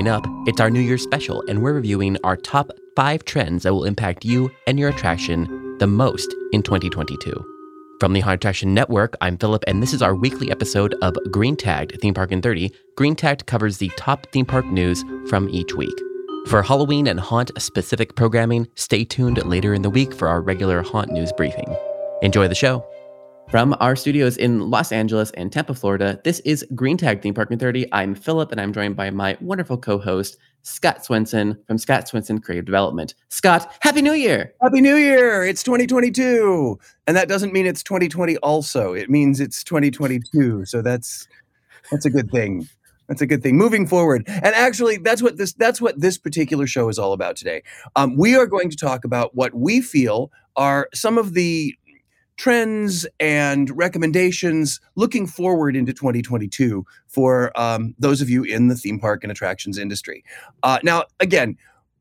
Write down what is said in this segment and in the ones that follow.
Coming up, it's our New Year's special, and we're reviewing our top 5 trends that will impact you and your attraction the most in 2022. From the Haunted Attraction Network, I'm Philip, and this is our weekly episode of Green Tag Theme Park in 30. Green Tag covers the top theme park news from each week. For Halloween and haunt-specific programming, stay tuned later in the week for our regular haunt news briefing. Enjoy the show. From our studios in Los Angeles and Tampa, Florida, this is Green Tag Theme Park in 30. I'm Philip, and I'm joined by my wonderful co-host, Scott Swenson from Scott Swenson Creative Development. Scott, Happy New Year! Happy New Year! It's 2022! And that doesn't mean it's 2020 also. It means it's 2022. So that's a good thing. That's a good thing. Moving forward. And actually, that's what this particular show is all about today. We are going to talk about what we feel are some of the trends and recommendations looking forward into 2022 for those of you in the theme park and attractions industry. Now, again,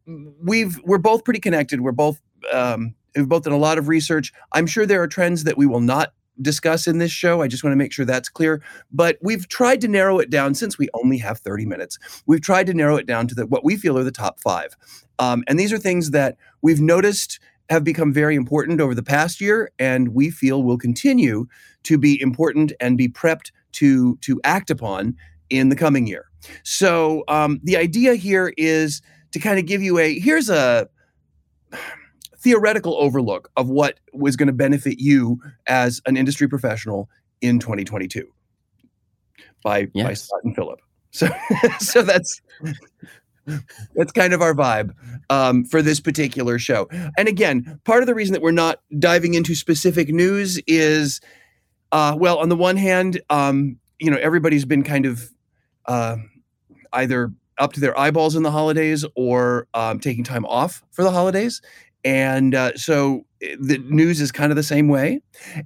we're both pretty connected. We've both done a lot of research. I'm sure there are trends that we will not discuss in this show. I just want to make sure that's clear. But we've tried to narrow it down, since we only have 30 minutes. We've tried to narrow it down to what we feel are the top 5. And these are things that we've noticed have become very important over the past year, and we feel will continue to be important and be prepped to act upon in the coming year. So the idea here is to kind of give you here's a theoretical overlook of what was going to benefit you as an industry professional in 2022 by Scott and Philip. So that's kind of our vibe for this particular show. And again, part of the reason that we're not diving into specific news is, on the one hand, everybody's been kind of either up to their eyeballs in the holidays or taking time off for the holidays. And so the news is kind of the same way.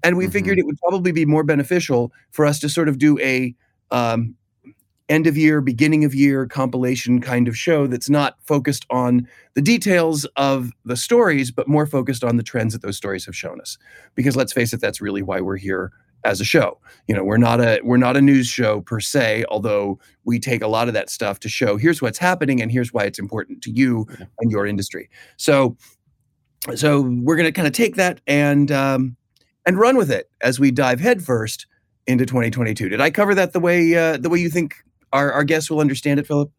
And we figured it would probably be more beneficial for us to sort of do a end of year, beginning of year compilation kind of show that's not focused on the details of the stories, but more focused on the trends that those stories have shown us. Because let's face it, that's really why we're here as a show. You know, we're not a news show per se, although we take a lot of that stuff to show here's what's happening and here's why it's important to you and your industry. So we're going to kind of take that and run with it as we dive headfirst into 2022. Did I cover that the way you think our guests will understand it, Philip?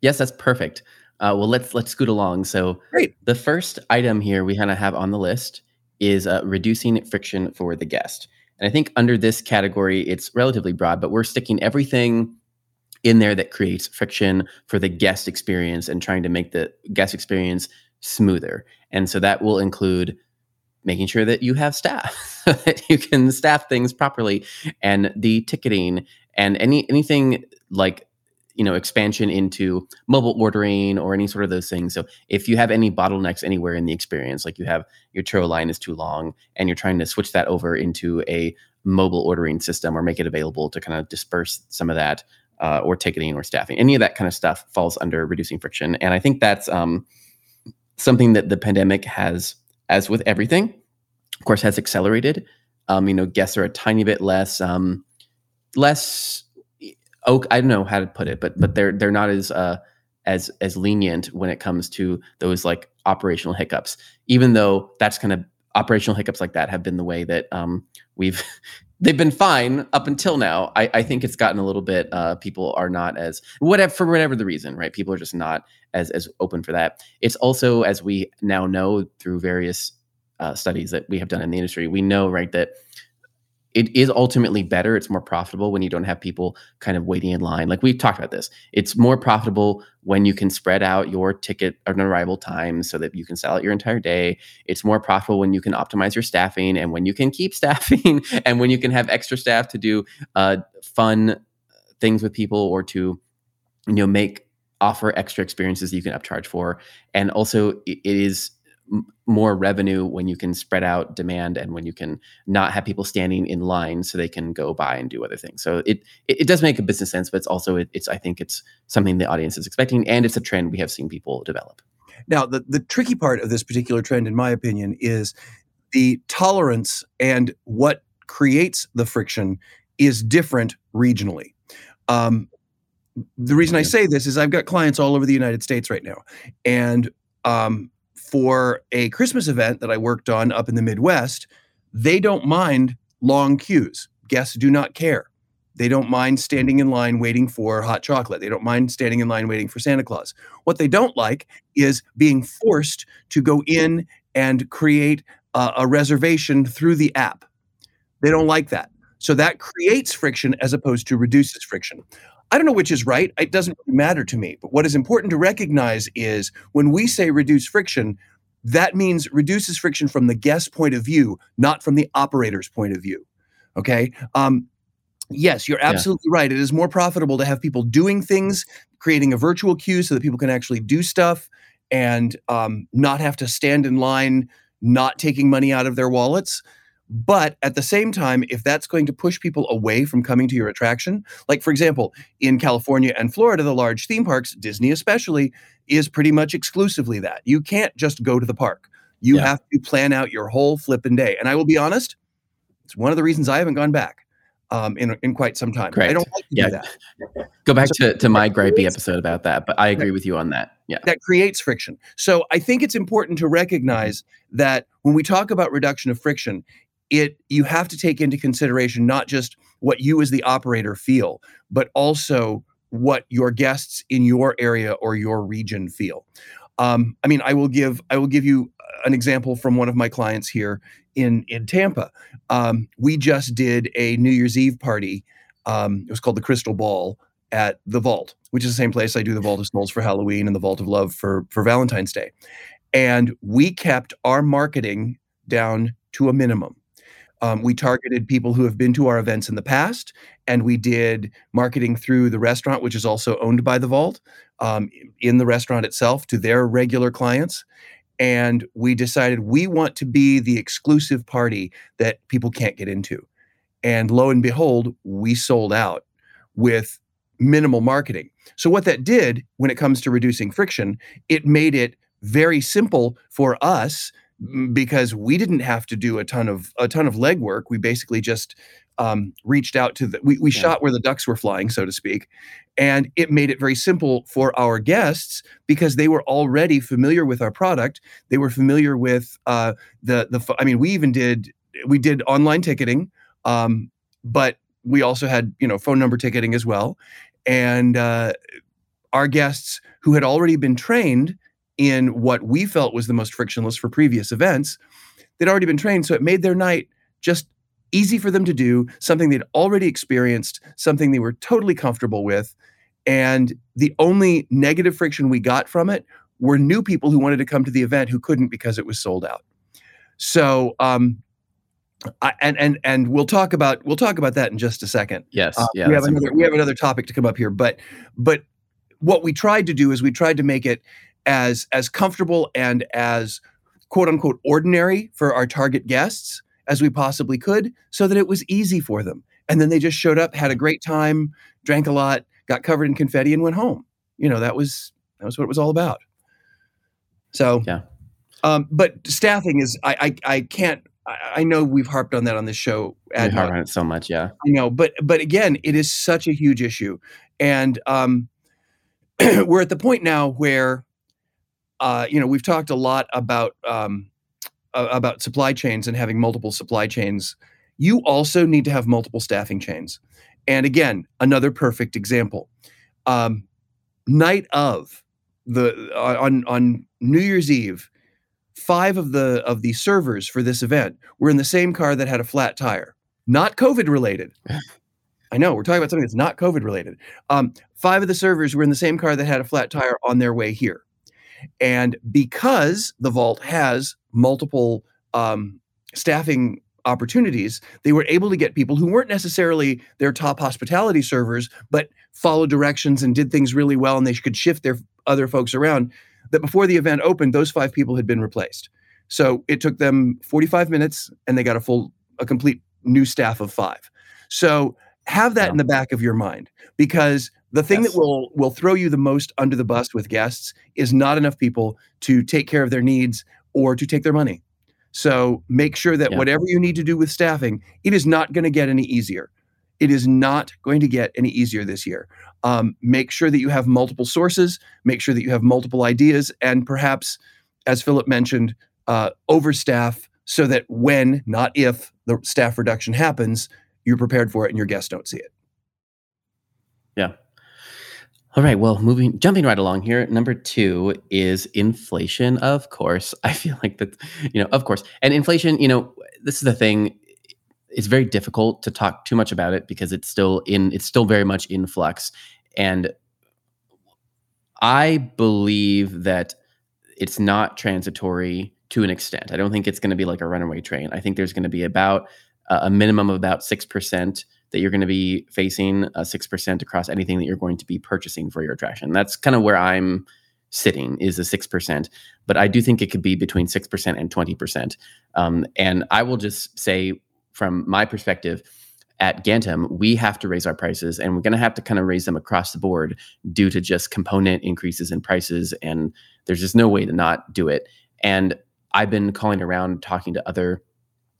Yes, that's perfect. Well, let's scoot along. So great. The first item here we kind of have on the list is reducing friction for the guest. And I think under this category, it's relatively broad, but we're sticking everything in there that creates friction for the guest experience and trying to make the guest experience smoother. And so that will include making sure that you have staff, so that you can staff things properly, and the ticketing, and anything like, expansion into mobile ordering or any sort of those things. So if you have any bottlenecks anywhere in the experience, like you have your churro line is too long and you're trying to switch that over into a mobile ordering system or make it available to kind of disperse some of that, or ticketing or staffing, any of that kind of stuff falls under reducing friction. And I think that's something that the pandemic has, as with everything, of course, has accelerated. Guests are a tiny bit less. I don't know how to put it, but they're not as lenient when it comes to those like operational hiccups. Even though that's kind of operational hiccups like that have been the way that they've been fine up until now. I think it's gotten a little bit. People are not as whatever the reason, right? People are just not as open for that. It's also, as we now know through various studies that we have done in the industry, we know, right, that it is ultimately better. It's more profitable when you don't have people kind of waiting in line. Like we've talked about this. It's more profitable when you can spread out your ticket and arrival time so that you can sell out your entire day. It's more profitable when you can optimize your staffing and when you can keep staffing and when you can have extra staff to do fun things with people or to, offer extra experiences that you can upcharge for. And also it is more revenue when you can spread out demand and when you can not have people standing in line so they can go by and do other things. So it does make a business sense, but it's also, I think it's something the audience is expecting, and it's a trend we have seen people develop. Now, the tricky part of this particular trend, in my opinion, is the tolerance, and what creates the friction is different regionally. the reason I say this is I've got clients all over the United States right now. And for a Christmas event that I worked on up in the Midwest, they don't mind long queues. Guests do not care. They don't mind standing in line waiting for hot chocolate. They don't mind standing in line waiting for Santa Claus. What they don't like is being forced to go in and create a reservation through the app. They don't like that. So that creates friction as opposed to reduces friction. I don't know which is right. It doesn't really matter to me. But what is important to recognize is when we say reduce friction, that means reduces friction from the guest's point of view, not from the operator's point of view. Okay? Yes, you're absolutely right. It is more profitable to have people doing things, creating a virtual queue so that people can actually do stuff and not have to stand in line, not taking money out of their wallets. But at the same time, if that's going to push people away from coming to your attraction, like, for example, in California and Florida, the large theme parks, Disney especially, is pretty much exclusively that. You can't just go to the park. You have to plan out your whole flipping day. And I will be honest, it's one of the reasons I haven't gone back in quite some time. Correct. I don't like to do that. Go back to my gripey episode about that, but I agree with you on that. Yeah. That creates friction. So I think it's important to recognize that when we talk about reduction of friction, you have to take into consideration not just what you as the operator feel, but also what your guests in your area or your region feel. I mean, I will give you an example from one of my clients here in Tampa. We just did a New Year's Eve party. It was called the Crystal Ball at the Vault, which is the same place I do the Vault of Souls for Halloween and the Vault of Love for Valentine's Day. And we kept our marketing down to a minimum. We targeted people who have been to our events in the past, and we did marketing through the restaurant, which is also owned by the Vault, in the restaurant itself to their regular clients. And we decided we want to be the exclusive party that people can't get into. And lo and behold, we sold out with minimal marketing. So what that did when it comes to reducing friction, it made it very simple for us because we didn't have to do a ton of legwork. We basically just reached out to we shot where the ducks were flying, so to speak. And it made it very simple for our guests because they were already familiar with our product. They were familiar with we did online ticketing, but we also had, phone number ticketing as well. And our guests who had already been trained in what we felt was the most frictionless for previous events, they'd already been trained. So it made their night just easy for them to do, something they'd already experienced, something they were totally comfortable with. And the only negative friction we got from it were new people who wanted to come to the event who couldn't because it was sold out. So, and we'll talk about that in just a second. Yes. We have another topic to come up here, but what we tried to do is we tried to make it as comfortable and as quote unquote ordinary for our target guests as we possibly could so that it was easy for them. And then they just showed up, had a great time, drank a lot, got covered in confetti and went home. That was what it was all about. So, but staffing is, I know we've harped on that on this show. We harp on it so much. Yeah. I know, but again, it is such a huge issue. And we're at the point now where, we've talked a lot about supply chains and having multiple supply chains. You also need to have multiple staffing chains. And again, another perfect example. Night of on New Year's Eve, 5 of the servers for this event were in the same car that had a flat tire, not COVID related. I know we're talking about something that's not COVID related. 5 of the servers were in the same car that had a flat tire on their way here. And because the Vault has multiple staffing opportunities, they were able to get people who weren't necessarily their top hospitality servers, but followed directions and did things really well, and they could shift their other folks around, that before the event opened, those 5 people had been replaced. So it took them 45 minutes, and they got a complete new staff of 5. So have that in the back of your mind, because the thing that will throw you the most under the bus with guests is not enough people to take care of their needs or to take their money. So make sure that whatever you need to do with staffing, it is not going to get any easier. It is not going to get any easier this year. Make sure that you have multiple sources, make sure that you have multiple ideas, and perhaps, as Philip mentioned, overstaff so that when, not if, the staff reduction happens, you're prepared for it and your guests don't see it. Yeah. All right, well, jumping right along here. Number two is inflation, of course. I feel like that, of course. And inflation, this is the thing. It's very difficult to talk too much about it because it's still very much in flux. And I believe that it's not transitory to an extent. I don't think it's going to be like a runaway train. I think there's going to be about a minimum of about 6% that you're going to be facing, 6% across anything that you're going to be purchasing for your attraction. That's kind of where I'm sitting, is a 6%. But I do think it could be between 6% and 20%. And I will just say, from my perspective, at Gantam, we have to raise our prices, and we're going to have to kind of raise them across the board due to just component increases in prices. And there's just no way to not do it. And I've been calling around, talking to other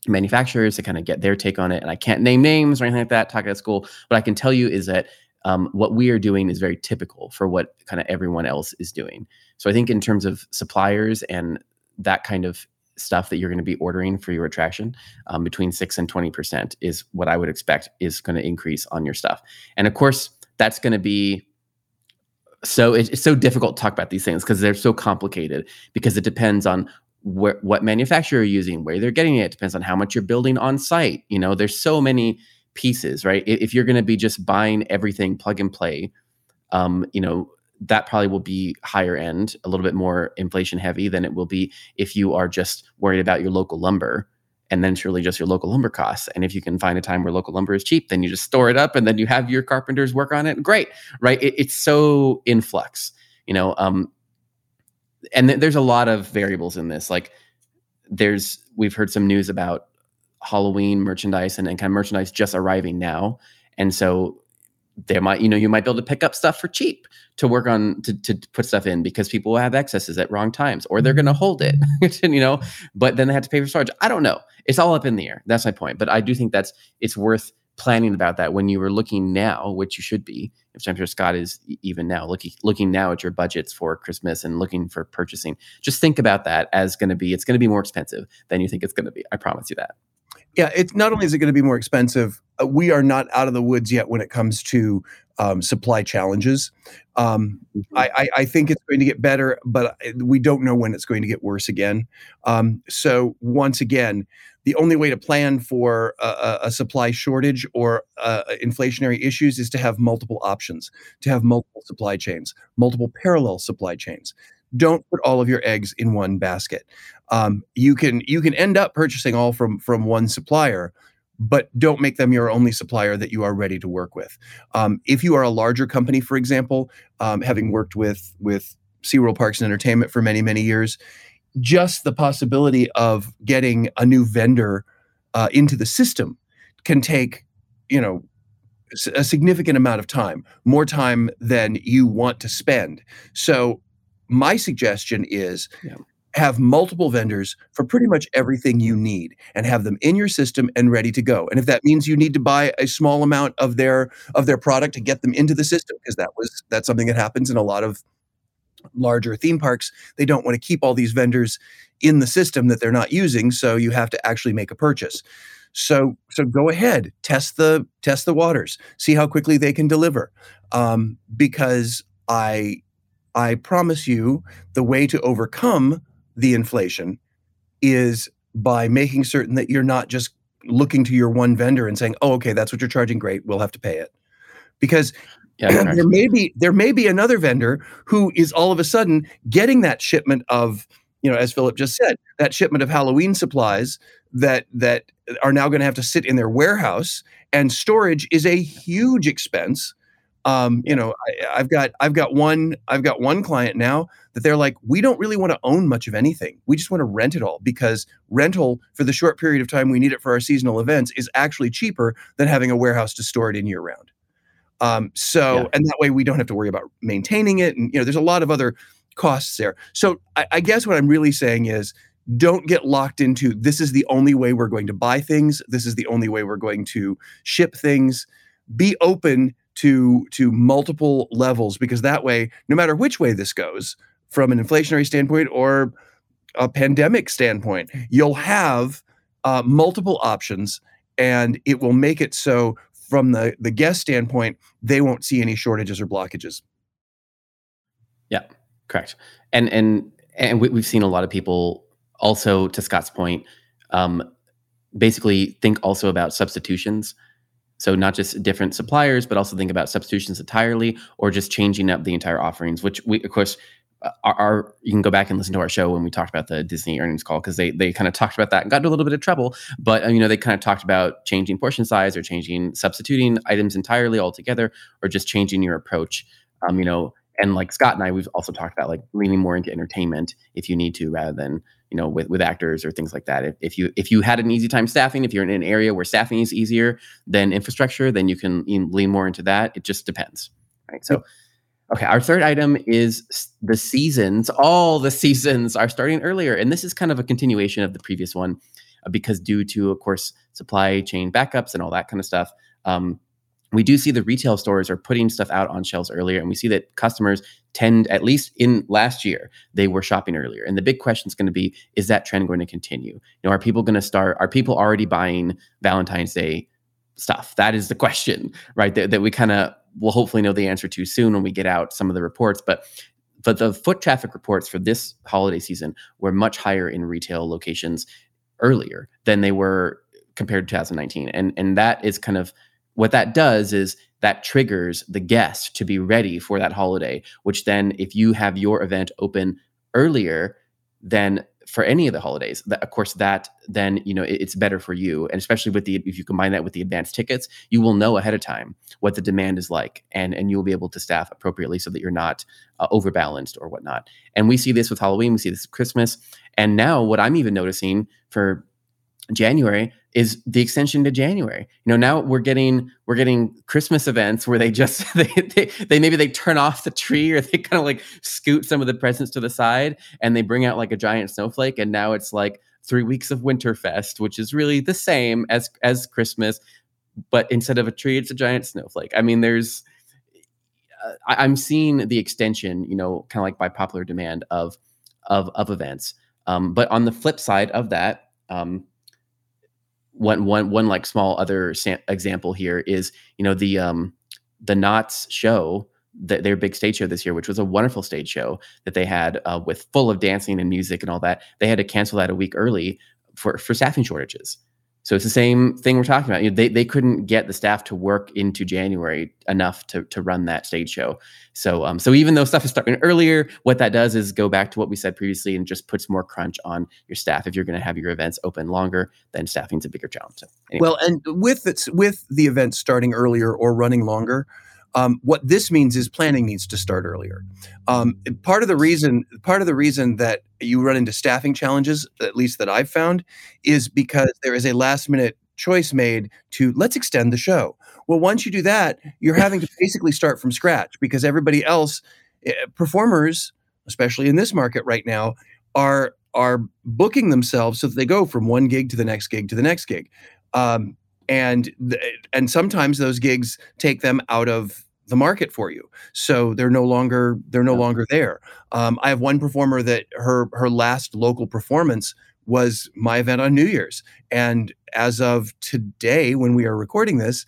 manufacturers to kind of get their take on it. And I can't name names or anything like that, talking at school. What I can tell you is that what we are doing is very typical for what kind of everyone else is doing. So I think in terms of suppliers and that kind of stuff that you're going to be ordering for your attraction, between 6 and 20% is what I would expect is going to increase on your stuff. And of course, that's going to be so, it's so difficult to talk about these things because they're so complicated, because it depends on what manufacturer you're using, where they're getting it. It depends on how much you're building on site. There's so many pieces, right? If you're going to be just buying everything plug and play, that probably will be higher end, a little bit more inflation heavy than it will be if you are just worried about your local lumber, and then it's really just your local lumber costs. And if you can find a time where local lumber is cheap, then you just store it up and then you have your carpenters work on it. Great, right? It's so in flux, and there's a lot of variables in this. Like we've heard some news about Halloween merchandise and kind of merchandise just arriving now. And so there might, you might be able to pick up stuff for cheap to work on, to put stuff in, because people will have excesses at wrong times, or they're going to hold it, but then they have to pay for storage. I don't know. It's all up in the air. That's my point. But I do think it's worth planning about that when you were looking now, which you should be, which I'm sure Scott is even now, looking now at your budgets for Christmas and looking for purchasing. Just think about that as it's going to be more expensive than you think it's going to be. I promise you that. Yeah, it's not only is it going to be more expensive, we are not out of the woods yet when it comes to supply challenges. I think it's going to get better, but we don't know when it's going to get worse again. So once again, the only way to plan for a supply shortage or inflationary issues is to have multiple options, to have multiple supply chains, multiple parallel supply chains. Don't put all of your eggs in one basket. You can end up purchasing all from one supplier, but don't make them your only supplier that you are ready to work with. If you are a larger company, for example, having worked with SeaWorld Parks and Entertainment for many, many years, just the possibility of getting a new vendor into the system can take, a significant amount of time, more time than you want to spend. So my suggestion is have multiple vendors for pretty much everything you need and have them in your system and ready to go. And if that means you need to buy a small amount of their product to get them into the system, because that's something that happens in a lot of larger theme parks. They don't want to keep all these vendors in the system that they're not using, so you have to actually make a purchase. So go ahead, test the waters, see how quickly they can deliver, because I promise you the way to overcome the inflation is by making certain that you're not just looking to your one vendor and saying, oh, okay, that's what you're charging. Great. We'll have to pay it. Because there may be another vendor who is all of a sudden getting that shipment of, as Philip just said, that shipment of Halloween supplies that are now going to have to sit in their warehouse, and storage is a huge expense. I've got one client now that they're like, we don't really want to own much of anything. We just want to rent it all, because rental for the short period of time we need it for our seasonal events is actually cheaper than having a warehouse to store it in year round. And that way we don't have to worry about maintaining it. And, there's a lot of other costs there. So I guess what I'm really saying is, don't get locked into, this is the only way we're going to buy things. This is the only way we're going to ship things. be open to multiple levels, because that way, no matter which way this goes, from an inflationary standpoint or a pandemic standpoint, you'll have multiple options, and it will make it so from the guest standpoint, they won't see any shortages or blockages. Yeah, correct. And we've seen a lot of people also, to Scott's point, basically think also about substitutions. So not just different suppliers, but also think about substitutions entirely, or just changing up the entire offerings, which we, of course, our you can go back and listen to our show when we talked about the Disney earnings call, because they kind of talked about that and got into a little bit of trouble. But, they kind of talked about changing portion size or substituting items entirely altogether, or just changing your approach. And like Scott and I, we've also talked about like leaning more into entertainment if you need to, rather than, with actors or things like that. If you had an easy time staffing, if you're in an area where staffing is easier than infrastructure, then you can lean more into that. It just depends. Right. So, okay, our third item is the seasons. All the seasons are starting earlier. And this is kind of a continuation of the previous one, because due to, of course, supply chain backups and all that kind of stuff, we do see the retail stores are putting stuff out on shelves earlier. And we see that customers tend, at least in last year, they were shopping earlier. And the big question is going to be, is that trend going to continue? Are people already buying Valentine's Day stuff? That is the question, right? That we kind of will hopefully know the answer to soon when we get out some of the reports. But the foot traffic reports for this holiday season were much higher in retail locations earlier than they were compared to 2019. And that is kind of what that does, is that triggers the guest to be ready for that holiday, which then if you have your event open earlier than for any of the holidays, it's better for you. And especially if you combine that with the advanced tickets, you will know ahead of time what the demand is like, and you'll be able to staff appropriately so that you're not overbalanced or whatnot. And we see this with Halloween, we see this with Christmas. And now what I'm even noticing for January is the extension to January. Now we're getting Christmas events where they turn off the tree, or they kind of like scoot some of the presents to the side, and they bring out like a giant snowflake. And now it's like 3 weeks of Winterfest, which is really the same as Christmas, but instead of a tree, it's a giant snowflake. I mean, I'm seeing the extension, kind of like by popular demand of events. But on the flip side of that, one like small other example here is, the Knott's show, their big stage show this year, which was a wonderful stage show that they had with full of dancing and music and all that. They had to cancel that a week early for staffing shortages. So it's the same thing we're talking about. They couldn't get the staff to work into January enough to run that stage show. So even though stuff is starting earlier, what that does is go back to what we said previously and just puts more crunch on your staff. If you're going to have your events open longer, then staffing's a bigger challenge. So anyway. Well, and with the events starting earlier or running longer, what this means is planning needs to start earlier. Part of the reason that you run into staffing challenges, at least that I've found, is because there is a last minute choice made to let's extend the show. Well, once you do that, you're having to basically start from scratch, because everybody else, performers, especially in this market right now, are booking themselves so that they go from one gig to the next gig to the next gig. And sometimes those gigs take them out of the market for you, so they're no longer there. I have one performer that her last local performance was my event on New Year's, and as of today, when we are recording this,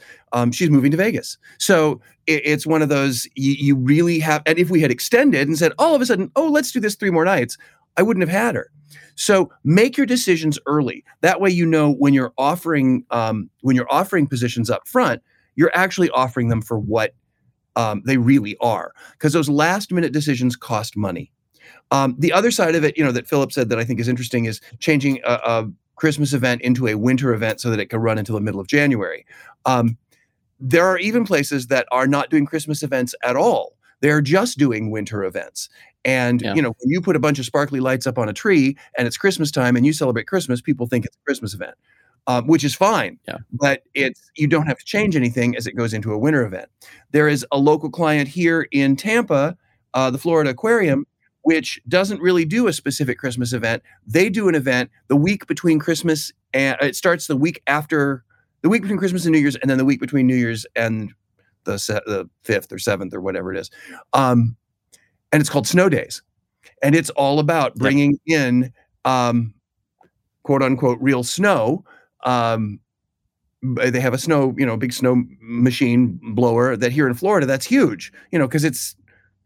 she's moving to Vegas. So it's one of those you really have. And if we had extended and said all of a sudden, oh, let's do this 3 more nights, I wouldn't have had her. So make your decisions early. That way, when you're offering positions up front, you're actually offering them for what they really are, because those last minute decisions cost money. The other side of it, that Philip said that I think is interesting, is changing a Christmas event into a winter event so that it can run until the middle of January. There are even places that are not doing Christmas events at all. They're just doing winter events. And, when you put a bunch of sparkly lights up on a tree and it's Christmas time and you celebrate Christmas, people think it's a Christmas event, which is fine. Yeah. But you don't have to change anything as it goes into a winter event. There is a local client here in Tampa, the Florida Aquarium, which doesn't really do a specific Christmas event. They do an event the week between Christmas and it starts the week after the week between Christmas and New Year's, and then the week between New Year's and the 5th or 7th or whatever it is. And it's called Snow Days. And it's all about bringing in quote unquote real snow. They have a snow, you know, big snow machine blower that here in Florida, that's huge, you know, because it's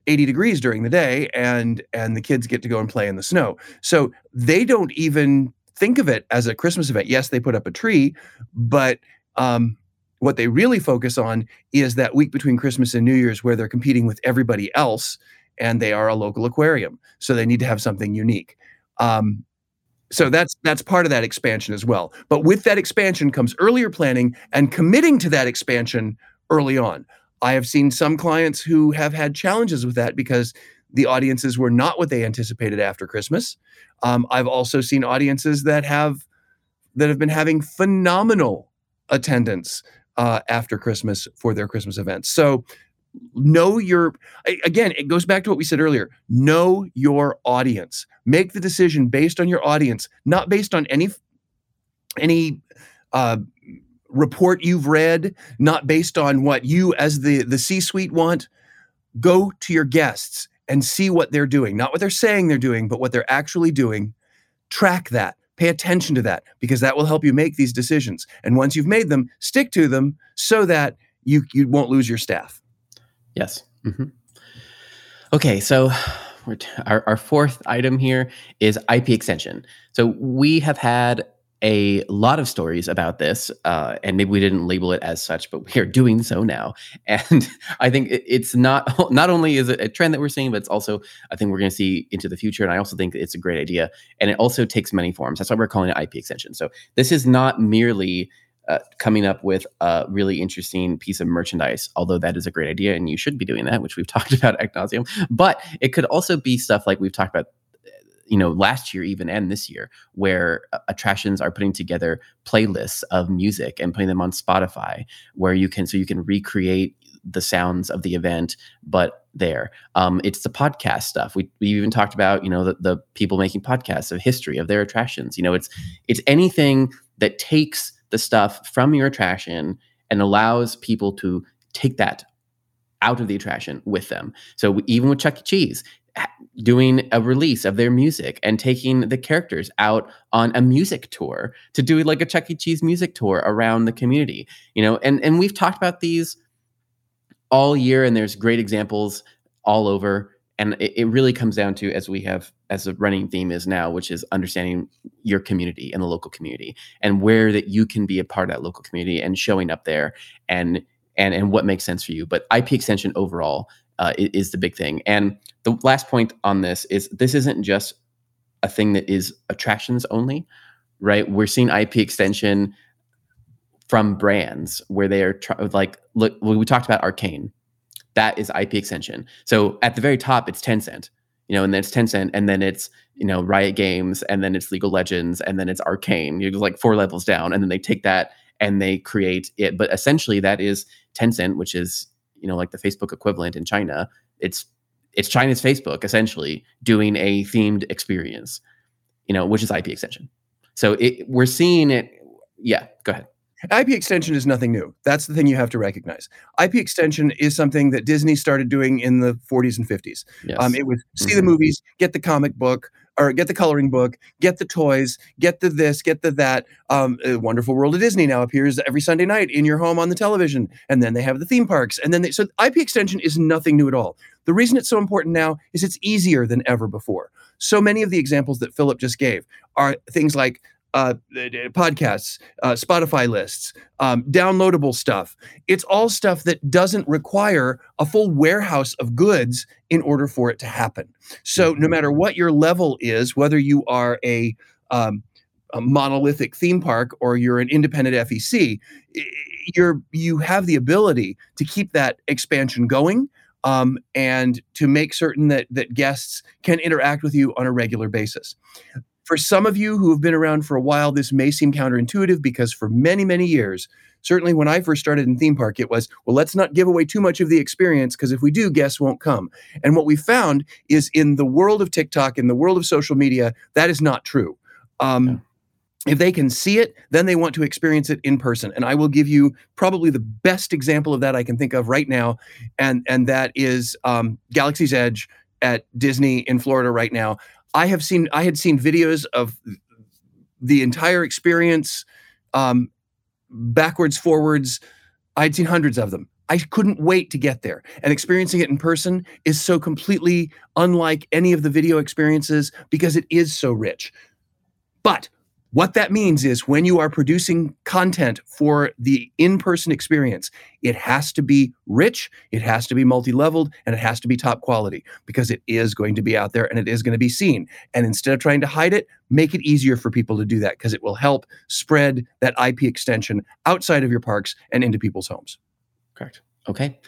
80 degrees during the day and the kids get to go and play in the snow. So they don't even think of it as a Christmas event. Yes, they put up a tree, but what they really focus on is that week between Christmas and New Year's where they're competing with everybody else and they are a local aquarium. So they need to have something unique. So that's part of that expansion as well. But with that expansion comes earlier planning and committing to that expansion early on. I have seen some clients who have had challenges with that because the audiences were not what they anticipated after Christmas. I've also seen audiences that have been having phenomenal attendance after Christmas for their Christmas events. So again, it goes back to what we said earlier. Know your audience. Make the decision based on your audience, not based on any report you've read, not based on what you as the C-suite want. Go to your guests and see what they're doing, not what they're saying they're doing, but what they're actually doing. Track that. Pay attention to that, because that will help you make these decisions. And once you've made them, stick to them so that you won't lose your staff. Yes. Mm-hmm. Okay, so our fourth item here is IP extension. So we have had a lot of stories about this, and maybe we didn't label it as such, but we are doing so now. And I think it's not only is it a trend that we're seeing, but it's also I think we're going to see into the future. And I also think it's a great idea, and it also takes many forms. That's why we're calling it IP extension. So this is not merely coming up with a really interesting piece of merchandise, although that is a great idea, and you should be doing that, which we've talked about ad nauseum. But it could also be stuff like we've talked about, you know, last year even and this year, where attractions are putting together playlists of music and putting them on Spotify, where you can recreate the sounds of the event, but there. It's the podcast stuff. We even talked about, you know, the people making podcasts of history of their attractions. You know, it's anything that takes the stuff from your attraction and allows people to take that out of the attraction with them. So even with Chuck E. Cheese doing a release of their music and taking the characters out on a music tour to do like a Chuck E. Cheese music tour around the community, you know, and we've talked about these all year, and there's great examples all over. And it really comes down to, as the running theme is now, which is understanding your community and the local community and where that you can be a part of that local community and showing up there and what makes sense for you. But IP extension overall is the big thing. And the last point on this isn't just a thing that is attractions only, right? We're seeing IP extension from brands where they are look, we talked about Arcane. That is IP extension. So at the very top, it's Tencent, you know, and then it's Tencent, and then it's, you know, Riot Games, and then it's League of Legends, and then it's Arcane. You're just like 4 levels down, and then they take that and they create it. But essentially, that is Tencent, which is, you know, like the Facebook equivalent in China. It's China's Facebook, essentially, doing a themed experience, you know, which is IP extension. So we're seeing it. Yeah, go ahead. IP extension is nothing new. That's the thing you have to recognize. IP extension is something that Disney started doing in the 40s and 50s. Yes. It was see the movies, get the comic book, or get the coloring book, get the toys, get the this, get the that. A Wonderful World of Disney now appears every Sunday night in your home on the television. And then they have the theme parks. And then so IP extension is nothing new at all. The reason it's so important now is it's easier than ever before. So many of the examples that Philip just gave are things like podcasts, Spotify lists, downloadable stuff. It's all stuff that doesn't require a full warehouse of goods in order for it to happen. So no matter what your level is, whether you are a monolithic theme park or you're an independent FEC, you have the ability to keep that expansion going, and to make certain that guests can interact with you on a regular basis. For some of you who have been around for a while, this may seem counterintuitive, because for many, many years, certainly when I first started in theme park, it was, well, let's not give away too much of the experience, because if we do, guests won't come. And what we found is in the world of TikTok, in the world of social media, that is not true. If they can see it, then they want to experience it in person. And I will give you probably the best example of that I can think of right now. And that is Galaxy's Edge at Disney in Florida right now. I had seen videos of the entire experience, backwards, forwards. I'd seen hundreds of them. I couldn't wait to get there. And experiencing it in person is so completely unlike any of the video experiences because it is so rich. But what that means is when you are producing content for the in-person experience, it has to be rich, it has to be multi-leveled, and it has to be top quality because it is going to be out there and it is going to be seen. And instead of trying to hide it, make it easier for people to do that because it will help spread that IP extension outside of your parks and into people's homes. Correct. Okay.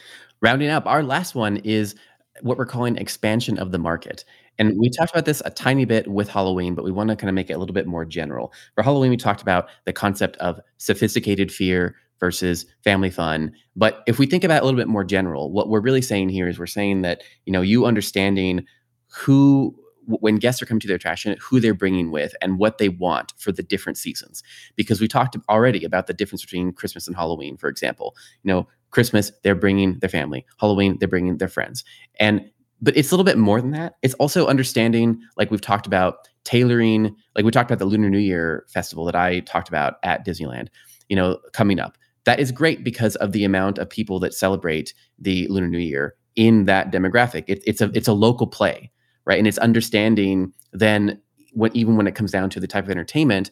Rounding up, our last one is what we're calling expansion of the market. And we talked about this a tiny bit with Halloween, but we want to kind of make it a little bit more general. For Halloween, we talked about the concept of sophisticated fear versus family fun. But if we think about it a little bit more general, what we're really saying here is we're saying that, you know, you understanding who, when guests are coming to their attraction, who they're bringing with and what they want for the different seasons. Because we talked already about the difference between Christmas and Halloween, for example. You know, Christmas, they're bringing their family. Halloween, they're bringing their friends. But it's a little bit more than that. It's also understanding, like we've talked about, tailoring. Like we talked about the Lunar New Year festival that I talked about at Disneyland, you know, coming up. That is great because of the amount of people that celebrate the Lunar New Year in that demographic. It's a local play, right? And it's understanding then when it comes down to the type of entertainment,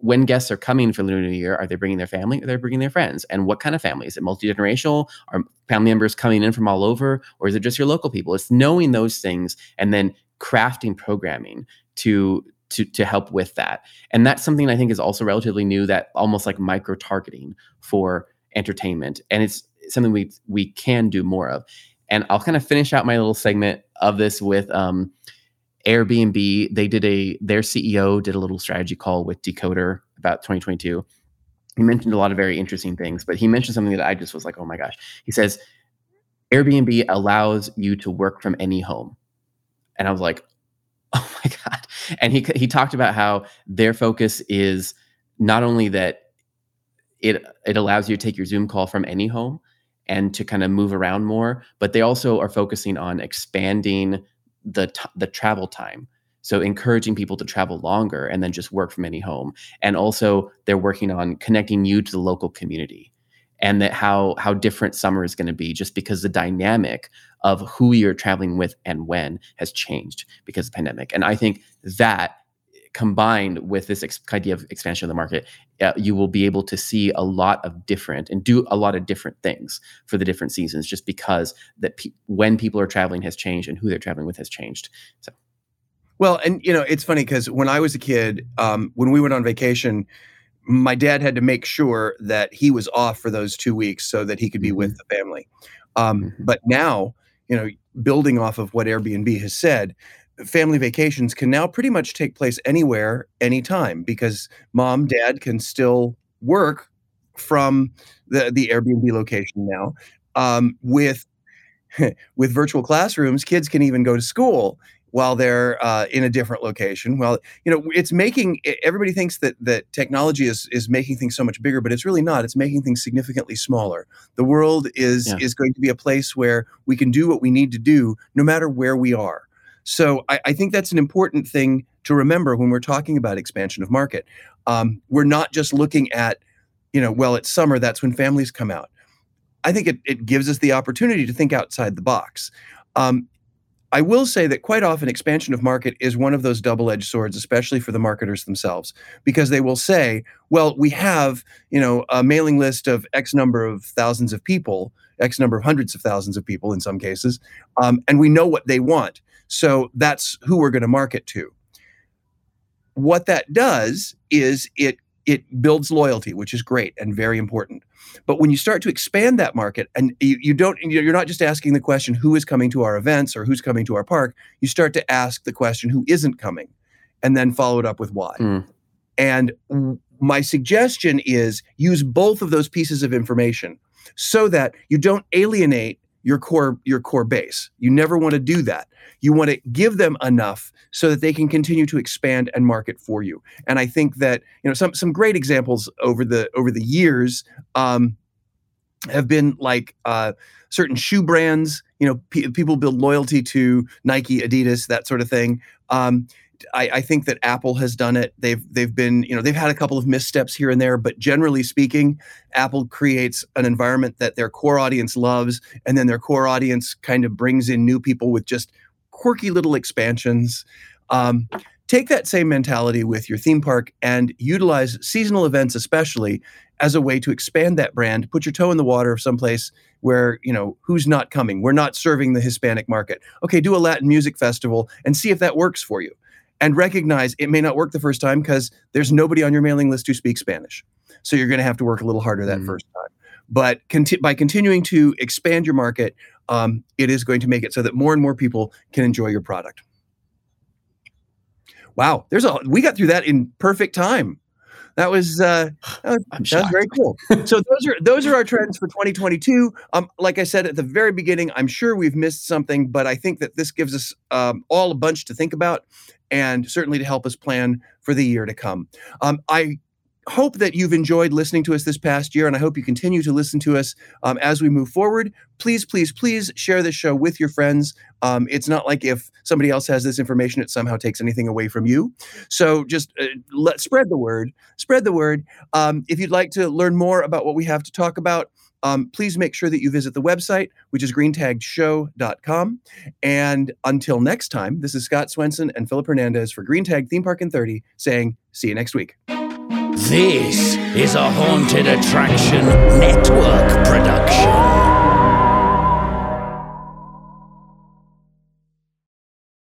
when guests are coming for Lunar New Year, are they bringing their family or they're bringing their friends? And what kind of family? Is it multi-generational? Are family members coming in from all over? Or is it just your local people? It's knowing those things and then crafting programming to help with that. And that's something I think is also relatively new, that almost like micro-targeting for entertainment. And it's something we can do more of. And I'll kind of finish out my little segment of this with Airbnb. They did their CEO did a little strategy call with Decoder about 2022. He mentioned a lot of very interesting things, but he mentioned something that I just was like, oh my gosh. He says, Airbnb allows you to work from any home. And I was like, oh my God. And he talked about how their focus is not only that it allows you to take your Zoom call from any home and to kind of move around more, but they also are focusing on expanding the travel time. So encouraging people to travel longer and then just work from any home. And also they're working on connecting you to the local community and that how different summer is going to be just because the dynamic of who you're traveling with and when has changed because of the pandemic. And I think that combined with this idea of expansion of the market, you will be able to see a lot of different and do a lot of different things for the different seasons just because that when people are traveling has changed and who they're traveling with has changed. So, well, and you know, it's funny because when I was a kid, when we went on vacation, my dad had to make sure that he was off for those 2 weeks so that he could be with the family. But now, you know, building off of what Airbnb has said, family vacations can now pretty much take place anywhere, anytime, because mom, dad can still work from the Airbnb location now. With virtual classrooms, kids can even go to school while they're in a different location. Well, you know, it's making, everybody thinks that technology is making things so much bigger, but it's really not. It's making things significantly smaller. The world is going to be a place where we can do what we need to do no matter where we are. So I think that's an important thing to remember when we're talking about expansion of market. We're not just looking at, you know, well, it's summer, that's when families come out. I think it gives us the opportunity to think outside the box. I will say that quite often expansion of market is one of those double-edged swords, especially for the marketers themselves, because they will say, well, we have, you know, a mailing list of X number of thousands of people, X number of hundreds of thousands of people in some cases, and we know what they want. So that's who we're going to market to. What that does is it builds loyalty, which is great and very important. But when you start to expand that market, and you're not just asking the question, who is coming to our events or who's coming to our park, you start to ask the question, who isn't coming, and then follow it up with why. And my suggestion is use both of those pieces of information so that you don't alienate your core base. You never want to do that. You want to give them enough so that they can continue to expand and market for you. And I think that, you know, some great examples over the years have been like certain shoe brands. You know, people build loyalty to Nike, Adidas, that sort of thing. I think that Apple has done it. They've been, you know, they've had a couple of missteps here and there, but generally speaking, Apple creates an environment that their core audience loves, and then their core audience kind of brings in new people with just quirky little expansions. Take that same mentality with your theme park and utilize seasonal events, especially as a way to expand that brand. Put your toe in the water of someplace where, you know, who's not coming. We're not serving the Hispanic market. Okay, do a Latin music festival and see if that works for you. And recognize it may not work the first time because there's nobody on your mailing list who speaks Spanish. So you're going to have to work a little harder that first time. But by continuing to expand your market, it is going to make it so that more and more people can enjoy your product. Wow, we got through that in perfect time. That was very cool. So those are our trends for 2022. Like I said at the very beginning, I'm sure we've missed something, but I think that this gives us all a bunch to think about, and certainly to help us plan for the year to come. I hope that you've enjoyed listening to us this past year, and I hope you continue to listen to us as we move forward. Please, please, please share this show with your friends. It's not like if somebody else has this information, it somehow takes anything away from you. So just spread the word. Spread the word. If you'd like to learn more about what we have to talk about, please make sure that you visit the website, which is greentagshow.com. And until next time, this is Scott Swenson and Philip Hernandez for Green Tag Theme Park in 30, saying, see you next week. This is a Haunted Attraction Network production.